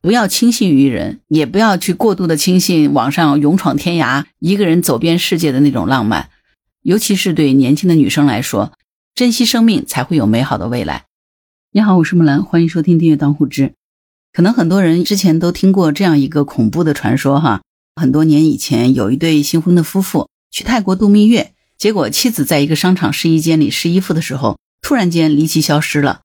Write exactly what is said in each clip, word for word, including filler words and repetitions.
不要轻信于人，也不要去过度的轻信网上勇闯天涯一个人走遍世界的那种浪漫，尤其是对年轻的女生来说，珍惜生命才会有美好的未来。你好，我是木兰，欢迎收听订阅当户知。可能很多人之前都听过这样一个恐怖的传说哈，很多年以前有一对新婚的夫妇去泰国度蜜月，结果妻子在一个商场试衣间里试衣服的时候突然间离奇消失了。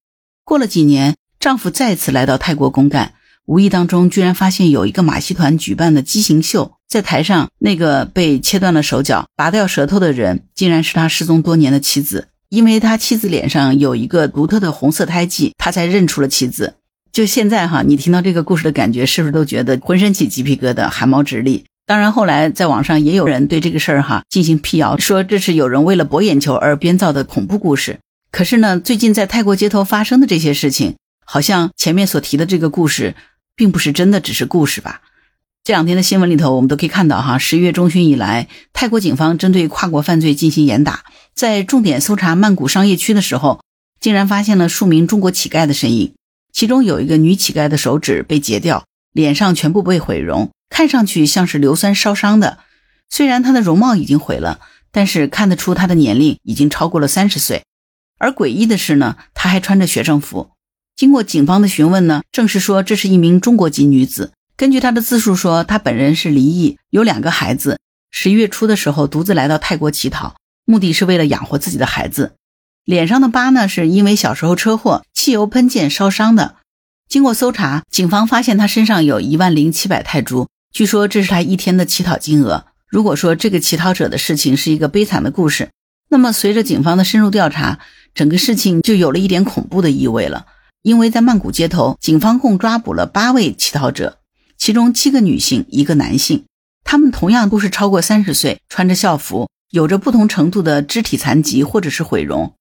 过了几年，丈夫再次来到泰国公干，无意当中居然发现有一个马戏团举办的畸形秀，在台上那个被切断了手脚拔掉舌头的人竟然是他失踪多年的妻子。因为他妻子脸上有一个独特的红色胎记，他才认出了妻子。就现在哈，你听到这个故事的感觉是不是都觉得浑身起鸡皮疙瘩，汗毛直立。当然后来在网上也有人对这个事儿哈进行辟谣，说这是有人为了博眼球而编造的恐怖故事。可是呢，最近在泰国街头发生的这些事情，好像前面所提的这个故事并不是真的只是故事吧。这两天的新闻里头我们都可以看到哈 ,十一 月中旬以来，泰国警方针对跨国犯罪进行严打，在重点搜查曼谷商业区的时候，竟然发现了数名中国乞丐的身影。其中有一个女乞丐的手指被截掉，脸上全部被毁容，看上去像是硫酸烧伤的。虽然她的容貌已经毁了，但是看得出她的年龄已经超过了三十岁。而诡异的是呢，她还穿着学生服。经过警方的询问呢，正是说这是一名中国籍女子。根据她的自述说，她本人是离异，有两个孩子，十一月初的时候独自来到泰国乞讨，目的是为了养活自己的孩子。脸上的疤呢，是因为小时候车祸汽油喷溅烧伤的。经过搜查，警方发现他身上有一万零七百泰铢，据说这是他一天的乞讨金额。如果说这个乞讨者的事情是一个悲惨的故事，那么随着警方的深入调查，整个事情就有了一点恐怖的意味了。因为在曼谷街头，警方共抓捕了八位乞讨者，其中七个女性，一个男性。他们同样都是超过三十岁，穿着校服，有着不同程度的肢体残疾或者是毁容。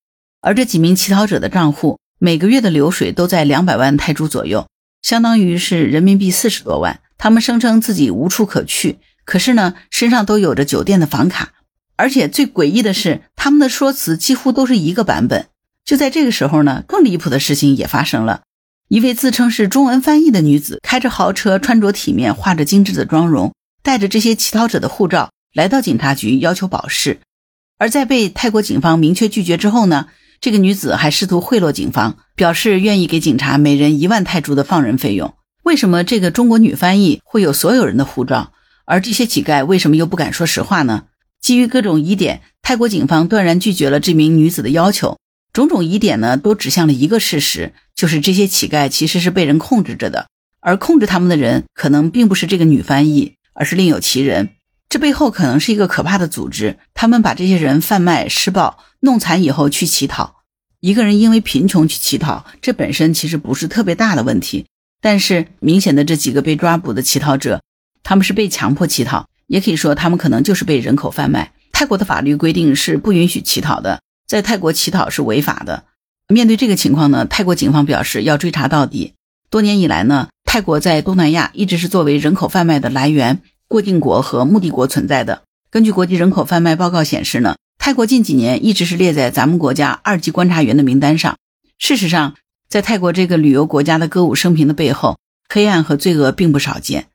而这几名乞讨者的账户每个月的流水都在两百万泰铢左右，相当于是人民币四十多万。他们声称自己无处可去，可是呢，身上都有着酒店的房卡。而且最诡异的是，他们的说辞几乎都是一个版本。就在这个时候呢，更离谱的事情也发生了。一位自称是中文翻译的女子，开着豪车，穿着体面，画着精致的妆容，带着这些乞讨者的护照来到警察局要求保释。而在被泰国警方明确拒绝之后呢，这个女子还试图贿赂警方，表示愿意给警察每人一万泰铢的放人费用。为什么这个中国女翻译会有所有人的护照，而这些乞丐为什么又不敢说实话呢？基于各种疑点，泰国警方断然拒绝了这名女子的要求。种种疑点呢，都指向了一个事实，就是这些乞丐其实是被人控制着的，而控制他们的人可能并不是这个女翻译，而是另有其人。这背后可能是一个可怕的组织，他们把这些人贩卖、施暴、弄残以后去乞讨。一个人因为贫穷去乞讨，这本身其实不是特别大的问题，但是明显的这几个被抓捕的乞讨者，他们是被强迫乞讨，也可以说他们可能就是被人口贩卖。泰国的法律规定是不允许乞讨的，在泰国乞讨是违法的。面对这个情况呢，泰国警方表示要追查到底。多年以来呢，泰国在东南亚一直是作为人口贩卖的来源、过境国和目的国存在的。根据国际人口贩卖报告显示呢，泰国近几年一直是列在咱们国家二级观察员的名单上。事实上，在泰国这个旅游国家的歌舞升平的背后，黑暗和罪恶并不少见。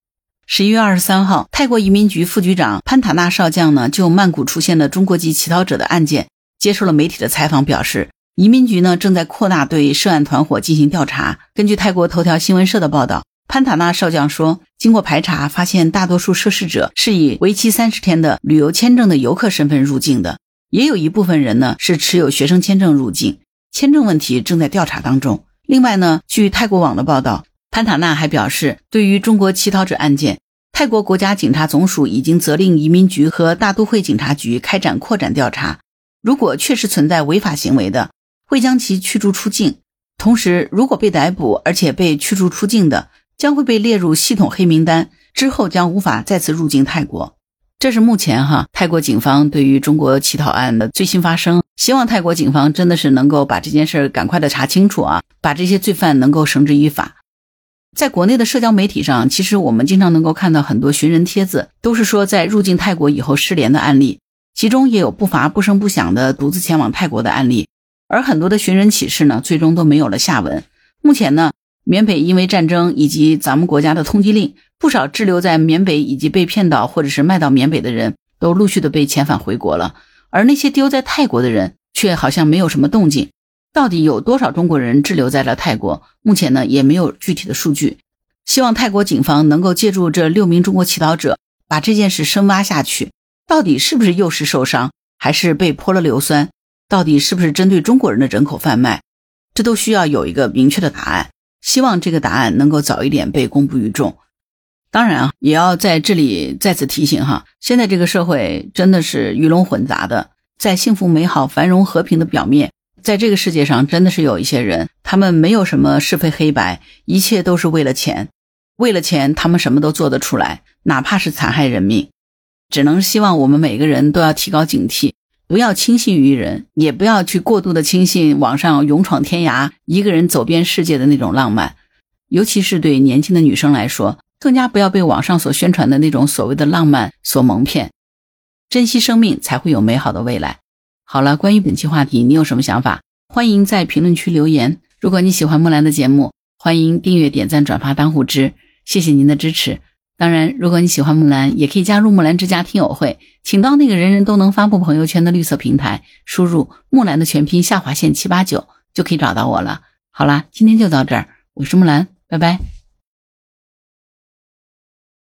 十一月二十三号，泰国移民局副局长潘塔纳少将呢，就曼谷出现的中国籍乞讨者的案件接受了媒体的采访，表示移民局呢正在扩大对涉案团伙进行调查。根据泰国头条新闻社的报道，潘塔纳少将说，经过排查发现，大多数涉事者是以为期三十天的旅游签证的游客身份入境的，也有一部分人呢是持有学生签证入境，签证问题正在调查当中。另外呢，据泰国网的报道，潘塔纳还表示，对于中国乞讨者案件，泰国国家警察总署已经责令移民局和大都会警察局开展扩展调查，如果确实存在违法行为的，会将其驱逐出境。同时，如果被逮捕而且被驱逐出境的，将会被列入系统黑名单，之后将无法再次入境泰国。这是目前哈泰国警方对于中国乞讨案的最新发生，希望泰国警方真的是能够把这件事赶快的查清楚啊，把这些罪犯能够绳之以法。在国内的社交媒体上，其实我们经常能够看到很多寻人帖子，都是说在入境泰国以后失联的案例，其中也有不乏不声不响的独自前往泰国的案例，而很多的寻人启事呢，最终都没有了下文。目前呢，缅北因为战争以及咱们国家的通缉令，不少滞留在缅北以及被骗到或者是卖到缅北的人都陆续的被遣返回国了，而那些丢在泰国的人却好像没有什么动静。到底有多少中国人滞留在了泰国，目前呢也没有具体的数据。希望泰国警方能够借助这六名中国祈祷者把这件事深挖下去，到底是不是幼师受伤，还是被泼了硫酸，到底是不是针对中国人的人口贩卖，这都需要有一个明确的答案，希望这个答案能够早一点被公布于众。当然啊，也要在这里再次提醒哈，现在这个社会真的是鱼龙混杂的，在幸福美好繁荣和平的表面，在这个世界上真的是有一些人，他们没有什么是非黑白，一切都是为了钱，为了钱他们什么都做得出来，哪怕是残害人命。只能希望我们每个人都要提高警惕，不要轻信于人，也不要去过度的轻信网上勇闯天涯一个人走遍世界的那种浪漫，尤其是对年轻的女生来说，更加不要被网上所宣传的那种所谓的浪漫所蒙骗，珍惜生命才会有美好的未来。好了，关于本期话题你有什么想法，欢迎在评论区留言。如果你喜欢木兰的节目，欢迎订阅点赞转发当户知，谢谢您的支持。当然，如果你喜欢木兰，也可以加入木兰之家听友会，请到那个人人都能发布朋友圈的绿色平台，输入木兰的全拼下划线七八九就可以找到我了。好啦，今天就到这儿，我是木兰，拜拜。